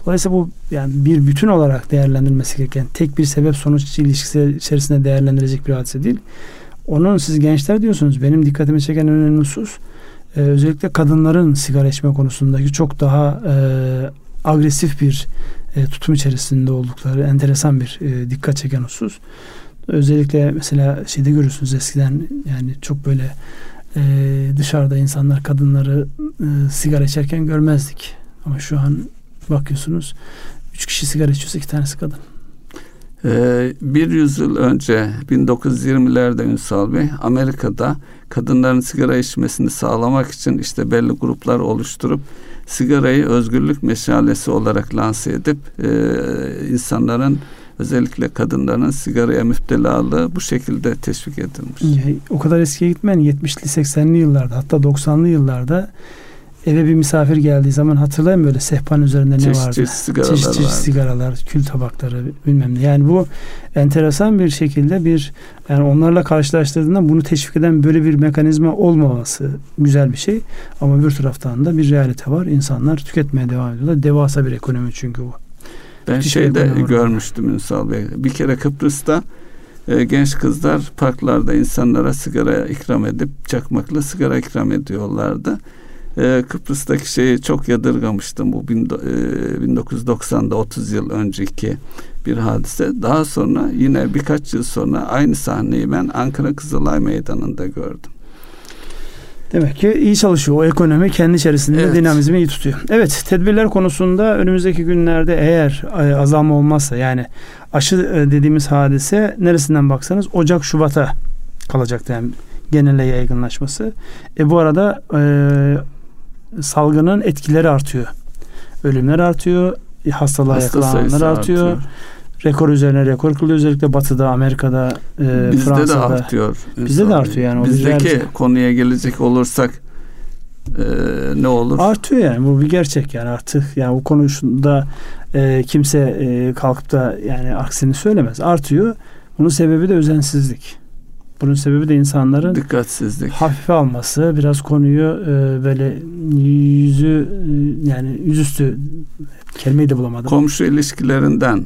Dolayısıyla bu bir bütün olarak değerlendirilmesi gereken, tek bir sebep sonuç ilişkisi içerisinde değerlendirilecek bir hadise değil. Onun siz gençler diyorsunuz, benim dikkatimi çeken önemli husus özellikle kadınların sigara içme konusundaki çok daha agresif bir tutum içerisinde oldukları enteresan bir dikkat çeken husus. Özellikle mesela şeyde görürsünüz eskiden çok böyle dışarıda insanlar kadınları sigara içerken görmezdik. Ama şu an bakıyorsunuz 3 kişi sigara içiyorsa 2 tanesi kadın. Bir yüzyıl önce 1920'lerde Ünsal Bey Amerika'da kadınların sigara içmesini sağlamak için belli gruplar oluşturup sigarayı özgürlük meşalesi olarak lanse edip insanların özellikle kadınların sigaraya müptelalığı bu şekilde teşvik edilmiş. O kadar eskiye gitmeyen 70'li 80'li yıllarda hatta 90'lı yıllarda eve bir misafir geldiği zaman hatırlayın böyle sehpanın üzerinde ne vardı? Çeşit sigaralar, kül tabakları bilmem ne. Yani bu enteresan bir şekilde bir yani onlarla karşılaştırdığında bunu teşvik eden böyle bir mekanizma olmaması güzel bir şey. Ama bir taraftan da bir realite var. İnsanlar tüketmeye devam ediyorlar. Devasa bir ekonomi çünkü bu. Ben görmüştüm Ünsal Bey. Bir kere Kıbrıs'ta genç kızlar parklarda insanlara sigara ikram edip çakmakla sigara ikram ediyorlardı. Kıbrıs'taki şeyi çok yadırgamıştım. Bu 1990'da 30 yıl önceki bir hadise. Daha sonra yine birkaç yıl sonra aynı sahneyi ben Ankara Kızılay Meydanı'nda gördüm. Demek ki iyi çalışıyor. O ekonomi kendi içerisinde dinamizmi iyi tutuyor. Evet, tedbirler konusunda önümüzdeki günlerde eğer azalma olmazsa yani aşı dediğimiz hadise neresinden baksanız Ocak-Şubat'a kalacaktı yani. Genele yaygınlaşması. Bu arada salgının etkileri artıyor. Ölümler artıyor. Hastalığa yakalananlar artıyor. Rekor üzerine rekor kılıyor. Özellikle Batı'da, Amerika'da, Fransa'da. Bizde de artıyor. Bizde de artıyor yani. Bizdeki konuya gelecek olursak ne olur? Artıyor yani. Bu bir gerçek yani artık. Yani bu konuda kimse kalkıp da yani aksini söylemez. Artıyor. Bunun sebebi de özensizlik. Bunun sebebi de insanların dikkatsizlik, hafife alması, biraz konuyu böyle yüzüstü kelimeyi de bulamadım. Komşu ilişkilerinden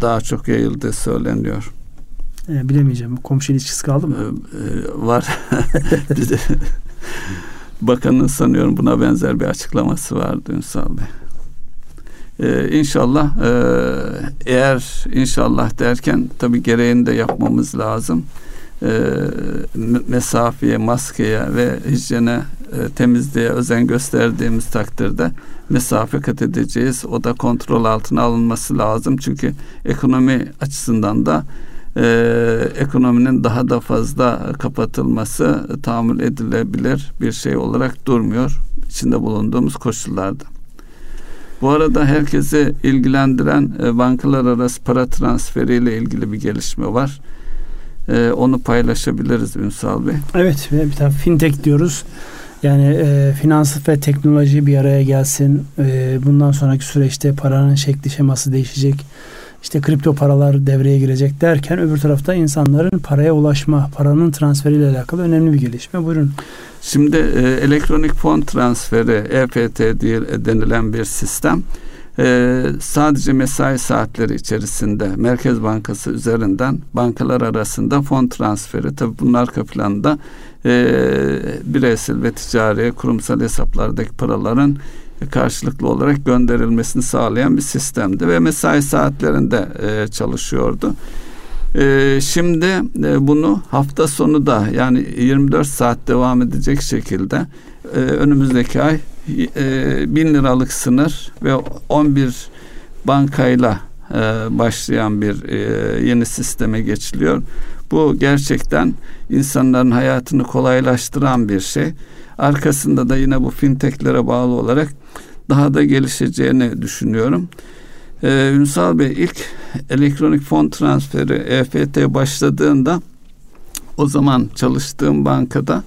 daha çok yayıldığı söyleniyor. Bilemeyeceğim. Komşu ilişkisi kaldı mı? Var. Bakanın sanıyorum buna benzer bir açıklaması vardı Ünsal Bey. İnşallah eğer inşallah derken tabii gereğini de yapmamız lazım. Mesafeye, maskeye ve hijyene, temizliğe özen gösterdiğimiz takdirde mesafe kat edeceğiz. O da kontrol altına alınması lazım. Çünkü ekonomi açısından da ekonominin daha da fazla kapatılması tahammül edilebilir bir şey olarak durmuyor içinde bulunduğumuz koşullarda. Bu arada herkesi ilgilendiren bankalar arası para transferiyle ilgili bir gelişme var. Onu paylaşabiliriz Ünsal Bey. Evet, bir tane fintech diyoruz. Yani finans ve teknoloji bir araya gelsin. Bundan sonraki süreçte paranın şekli şeması değişecek. İşte kripto paralar devreye girecek derken öbür tarafta insanların paraya ulaşma, paranın transferiyle alakalı önemli bir gelişme. Buyurun. Şimdi elektronik fon transferi EFT diye denilen bir sistem sadece mesai saatleri içerisinde Merkez Bankası üzerinden bankalar arasında fon transferi, tabii bunun arka planda bireysel ve ticari kurumsal hesaplardaki paraların karşılıklı olarak gönderilmesini sağlayan bir sistemdi ve mesai saatlerinde çalışıyordu. Şimdi bunu hafta sonu da yani 24 saat devam edecek şekilde önümüzdeki ay 1000 liralık sınır ve 11 bankayla başlayan bir yeni sisteme geçiliyor. Bu gerçekten insanların hayatını kolaylaştıran bir şey. Arkasında da yine bu fintechlere bağlı olarak daha da gelişeceğini düşünüyorum. Ünsal Bey, ilk elektronik fon transferi EFT başladığında o zaman çalıştığım bankada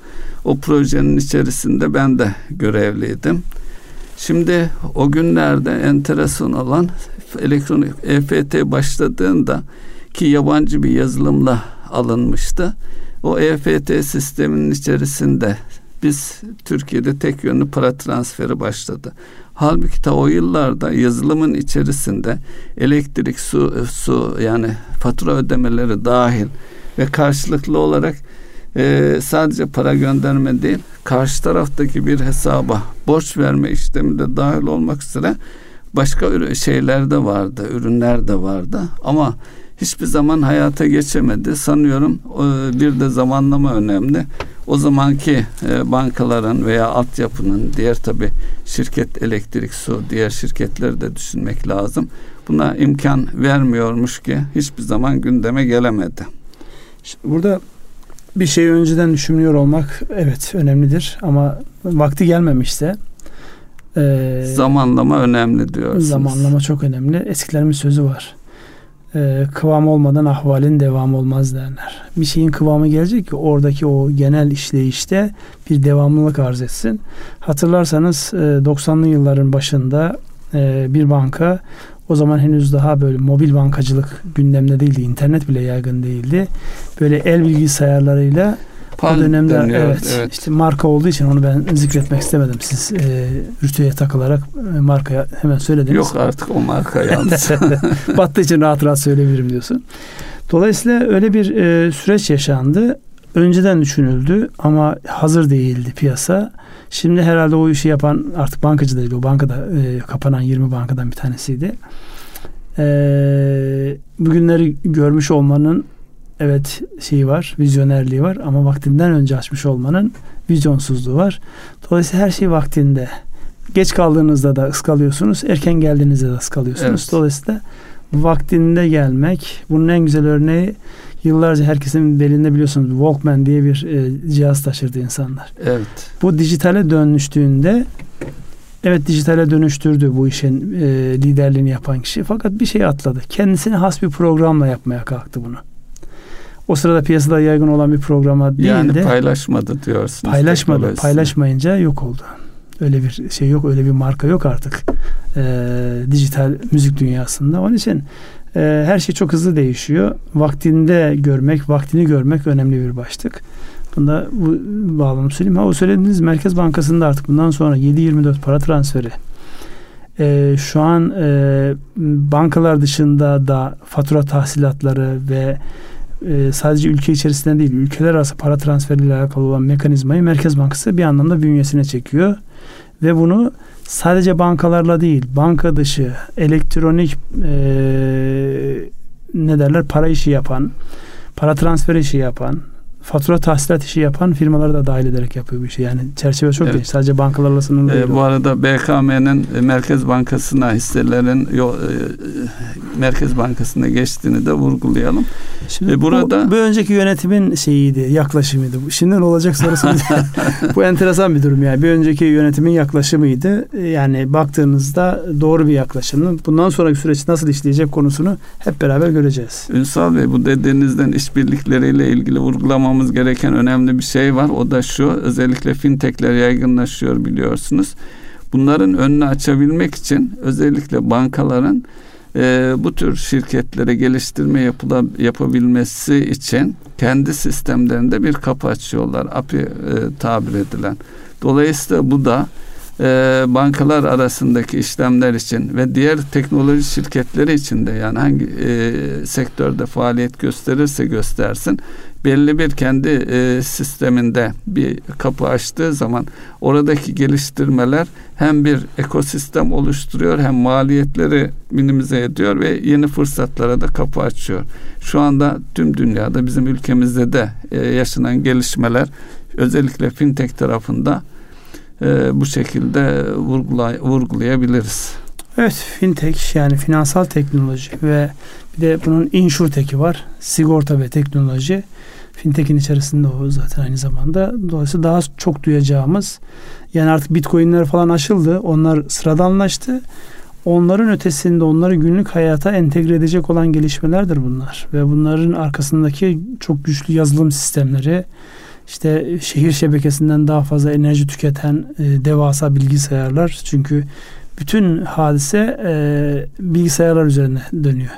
o projenin içerisinde ben de görevliydim. Şimdi o günlerde enteresan olan elektronik EFT başladığında ki yabancı bir yazılımla alınmıştı. O EFT sisteminin içerisinde biz Türkiye'de tek yönlü para transferi başladı. Halbuki ta o yıllarda yazılımın içerisinde elektrik, su yani fatura ödemeleri dahil ve karşılıklı olarak sadece para gönderme değil, karşı taraftaki bir hesaba borç verme işlemi de dahil olmak üzere başka şeyler de vardı, ürünler de vardı ama hiçbir zaman hayata geçemedi. Sanıyorum bir de zamanlama önemli. O zamanki bankaların veya altyapının diğer tabii şirket elektrik, su, diğer şirketleri de düşünmek lazım. Buna imkan vermiyormuş ki hiçbir zaman gündeme gelemedi. Burada bir şeyi önceden düşünüyor olmak evet önemlidir ama vakti gelmemişse zamanlama önemli diyorsunuz. Zamanlama çok önemli. Eskilerin bir sözü var. kıvam olmadan ahvalin devamı olmaz derler. Bir şeyin kıvamı gelecek ki oradaki o genel işleyişte bir devamlılık arz etsin. Hatırlarsanız 90'lı yılların başında bir banka, o zaman henüz daha böyle mobil bankacılık gündemde değildi. İnternet bile yaygın değildi. Böyle el bilgisayarlarıyla o dönemde dönüyor, evet. İşte marka olduğu için onu ben zikretmek istemedim. Siz rütüye takılarak markaya hemen söylediniz. Yok artık o marka yalnız. Battığı için rahat rahat söyleyebilirim diyorsun. Dolayısıyla öyle bir süreç yaşandı. Önceden düşünüldü ama hazır değildi piyasa. Şimdi herhalde o işi yapan artık bankacı değil. O bankada kapanan 20 bankadan bir tanesiydi. Bugünleri görmüş olmanın evet şeyi var, vizyonerliği var ama vaktinden önce açmış olmanın vizyonsuzluğu var. Dolayısıyla her şey vaktinde. Geç kaldığınızda da ıskalıyorsunuz, erken geldiğinizde de ıskalıyorsunuz. Evet. Dolayısıyla vaktinde gelmek. Bunun en güzel örneği yıllarca herkesin belinde biliyorsunuz Walkman diye bir cihaz taşırdı insanlar. Evet. Bu dijitale dönüştüğünde evet dijitale dönüştürdü bu işin liderliğini yapan kişi. Fakat bir şey atladı. Kendisine has bir programla yapmaya kalktı bunu. O sırada piyasada yaygın olan bir programa değil yani de... Yani paylaşmadı diyorsunuz. Paylaşmadı. Paylaşmayınca yok oldu. Öyle bir şey yok, öyle bir marka yok artık dijital müzik dünyasında. Onun için her şey çok hızlı değişiyor. Vaktinde görmek, vaktini görmek önemli bir başlık. Bunda bu bağlamı söyleyeyim. O söylediğiniz Merkez Bankası'nda artık bundan sonra 7/24 para transferi. Şu an bankalar dışında da fatura tahsilatları ve sadece ülke içerisinde değil, ülkeler arası para transferiyle alakalı olan mekanizmayı Merkez Bankası bir anlamda bünyesine çekiyor. Ve bunu sadece bankalarla değil, banka dışı, elektronik para işi yapan, para transferi işi yapan, fatura tahsilat işi yapan firmaları da dahil ederek yapıyor bu işi. Yani çerçeve çok geniş. Sadece bankalarla sınırlı değil. Bu arada BKM'nin Merkez Bankası'na hisselerin Merkez Bankası'na geçtiğini de vurgulayalım. Şimdi burada bu önceki yönetimin yaklaşımıydı. Şimdi ne olacak sorusu. Bu enteresan bir durum yani. Bir önceki yönetimin yaklaşımıydı. Yani baktığınızda doğru bir yaklaşım. Bundan sonraki süreç nasıl işleyecek konusunu hep beraber göreceğiz. Ünsal Bey, bu dediğinizden işbirlikleriyle ilgili vurgulamamız gereken önemli bir şey var. O da şu. Özellikle fintechler yaygınlaşıyor biliyorsunuz. Bunların önünü açabilmek için özellikle bankaların bu tür şirketlere geliştirme yapabilmesi için kendi sistemlerinde bir kapı açıyorlar. API tabir edilen. Dolayısıyla bu da bankalar arasındaki işlemler için ve diğer teknoloji şirketleri için de yani hangi sektörde faaliyet gösterirse göstersin belli bir kendi sisteminde bir kapı açtığı zaman oradaki geliştirmeler hem bir ekosistem oluşturuyor hem maliyetleri minimize ediyor ve yeni fırsatlara da kapı açıyor. Şu anda tüm dünyada bizim ülkemizde de yaşanan gelişmeler özellikle fintech tarafında bu şekilde vurgulayabiliriz. Evet, fintech yani finansal teknoloji ve bir de bunun insurtech'i var. Sigorta ve teknoloji. Fintech'in içerisinde o zaten aynı zamanda. Dolayısıyla daha çok duyacağımız yani artık bitcoinler falan aşıldı. Onlar sıradanlaştı. Onların ötesinde onları günlük hayata entegre edecek olan gelişmelerdir bunlar. Ve bunların arkasındaki çok güçlü yazılım sistemleri, İşte şehir şebekesinden daha fazla enerji tüketen devasa bilgisayarlar. Çünkü bütün hadise bilgisayarlar üzerine dönüyor.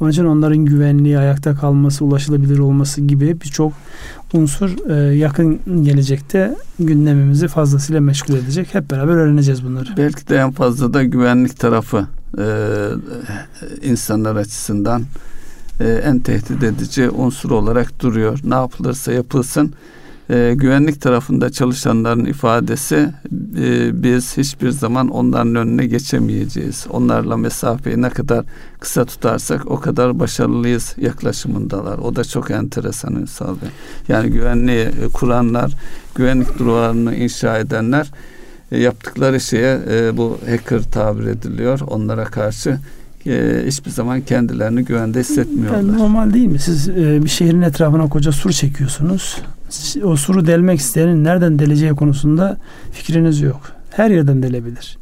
Onun için onların güvenliği, ayakta kalması, ulaşılabilir olması gibi birçok unsur yakın gelecekte gündemimizi fazlasıyla meşgul edecek. Hep beraber öğreneceğiz bunları. Belki de en fazla da güvenlik tarafı insanlar açısından en tehdit edici unsur olarak duruyor. Ne yapılırsa yapılsın güvenlik tarafında çalışanların ifadesi biz hiçbir zaman onların önüne geçemeyeceğiz. Onlarla mesafeyi ne kadar kısa tutarsak o kadar başarılıyız yaklaşımındalar. O da çok enteresan Ünsal Bey. Yani güvenliği kuranlar, güvenlik duvarını inşa edenler yaptıkları şeye bu hacker tabir ediliyor. Onlara karşı hiçbir zaman kendilerini güvende hissetmiyorlar. Yani normal değil mi? Siz bir şehrin etrafına koca sur çekiyorsunuz. O suru delmek isteyenin nereden deleceği konusunda fikriniz yok. Her yerden delebilir.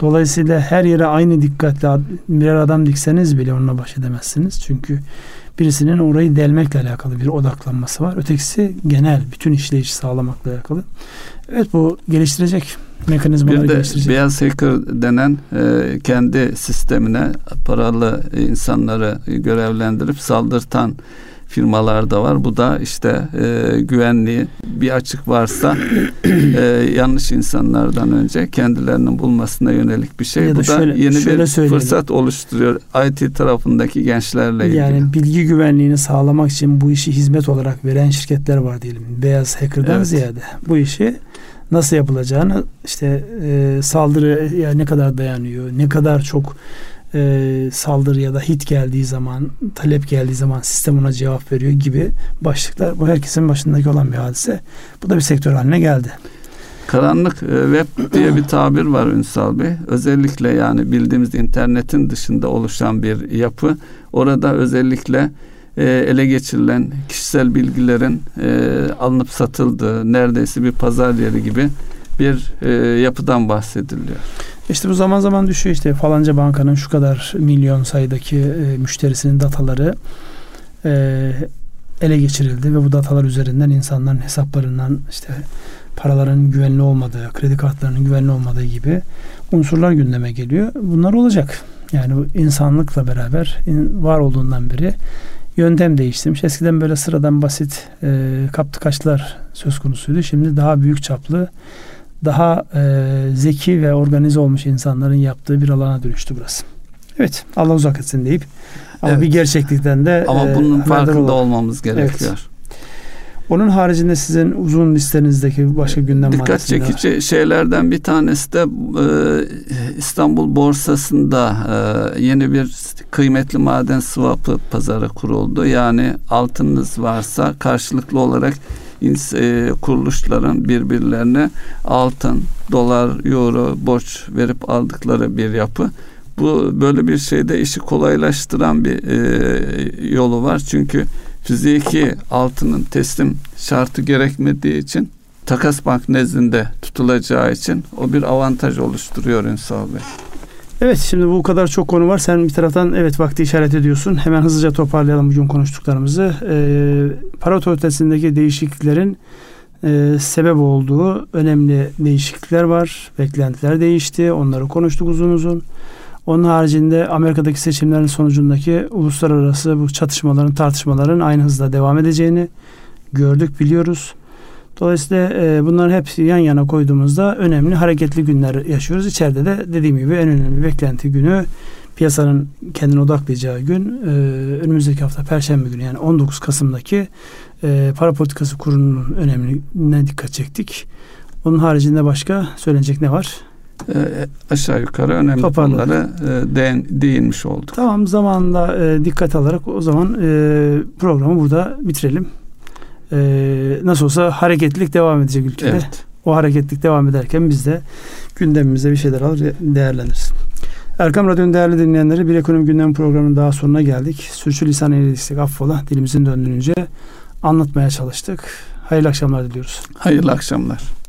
Dolayısıyla her yere aynı dikkatle birer adam dikseniz bile onunla baş edemezsiniz. Çünkü birisinin orayı delmekle alakalı bir odaklanması var. Ötekisi genel, bütün işleyişi sağlamakla alakalı. Evet, bu geliştirecek. Mekanizmaları geliştirecek. Bir de beyaz hacker denen kendi sistemine paralı insanları görevlendirip saldırtan firmalar da var. Bu da işte güvenliği bir açık varsa yanlış insanlardan önce kendilerinin bulmasına yönelik bir şey. Ya bu da şöyle bir fırsat oluşturuyor IT tarafındaki gençlerle ilgili. Yani bilgi güvenliğini sağlamak için bu işi hizmet olarak veren şirketler var diyelim. Beyaz hacker'dan ziyade bu işi nasıl yapılacağını, işte saldırı ya ne kadar dayanıyor, ne kadar çok saldırı ya da hit geldiği zaman, talep geldiği zaman sistem ona cevap veriyor gibi başlıklar. Bu herkesin başındaki olan bir hadise. Bu da bir sektör haline geldi. Karanlık web diye bir tabir var Ünsal Bey. Özellikle yani bildiğimiz internetin dışında oluşan bir yapı. Orada özellikle ele geçirilen kişisel bilgilerin alınıp satıldığı, neredeyse bir pazar yeri gibi bir yapıdan bahsediliyor. İşte bu zaman zaman düşüyor, işte falanca bankanın şu kadar milyon sayıdaki müşterisinin dataları ele geçirildi ve bu datalar üzerinden insanların hesaplarından işte paraların güvenli olmadığı, kredi kartlarının güvenli olmadığı gibi unsurlar gündeme geliyor. Bunlar olacak. Yani insanlıkla beraber var olduğundan beri yöntem değiştirmiş. Eskiden böyle sıradan basit kaptı kaçlar söz konusuydu. Şimdi daha büyük çaplı, daha zeki ve organize olmuş insanların yaptığı bir alana dönüştü burası. Evet, Allah uzak etsin deyip ama bir gerçeklikten de ama bunun farkında olmamız gerekiyor. Evet. Onun haricinde sizin uzun listenizdeki başka gündem dikkat çekici var. Şeylerden bir tanesi de İstanbul Borsası'nda yeni bir kıymetli maden swap'ı pazarı kuruldu. Yani altınız varsa karşılıklı olarak kuruluşların birbirlerine altın, dolar, euro borç verip aldıkları bir yapı. Bu böyle bir şeyde işi kolaylaştıran bir yolu var. Çünkü fiziki altının teslim şartı gerekmediği için takas bank nezdinde tutulacağı için o bir avantaj oluşturuyor Ünsal Bey. Evet, şimdi bu kadar çok konu var. Sen bir taraftan evet vakti işaret ediyorsun. Hemen hızlıca toparlayalım bugün konuştuklarımızı. Para otoritesindeki değişikliklerin sebep olduğu önemli değişiklikler var. Beklentiler değişti. Onları konuştuk uzun uzun. Onun haricinde Amerika'daki seçimlerin sonucundaki uluslararası bu çatışmaların, tartışmaların aynı hızla devam edeceğini gördük, biliyoruz. Dolayısıyla bunların hepsi yan yana koyduğumuzda önemli hareketli günler yaşıyoruz. İçeride de dediğim gibi en önemli beklenti günü, piyasanın kendini odaklayacağı gün önümüzdeki hafta Perşembe günü, yani 19 Kasım'daki para politikası kurulunun önemine dikkat çektik. Onun haricinde başka söylenecek ne var? Aşağı yukarı önemli konulara değinmiş olduk. Tamam, zamanla dikkat alarak o zaman programı burada bitirelim. Nasıl olsa hareketlilik devam edecek ülkede. Evet. O hareketlilik devam ederken biz de gündemimize bir şeyler alır, değerleniriz. Erkam Radyo'nun değerli dinleyenleri, bir ekonomi gündem programının daha sonuna geldik. Sürçülisan eyledik, affola. Dilimizin döndüğünce anlatmaya çalıştık. Hayırlı akşamlar diliyoruz. Hayırlı akşamlar.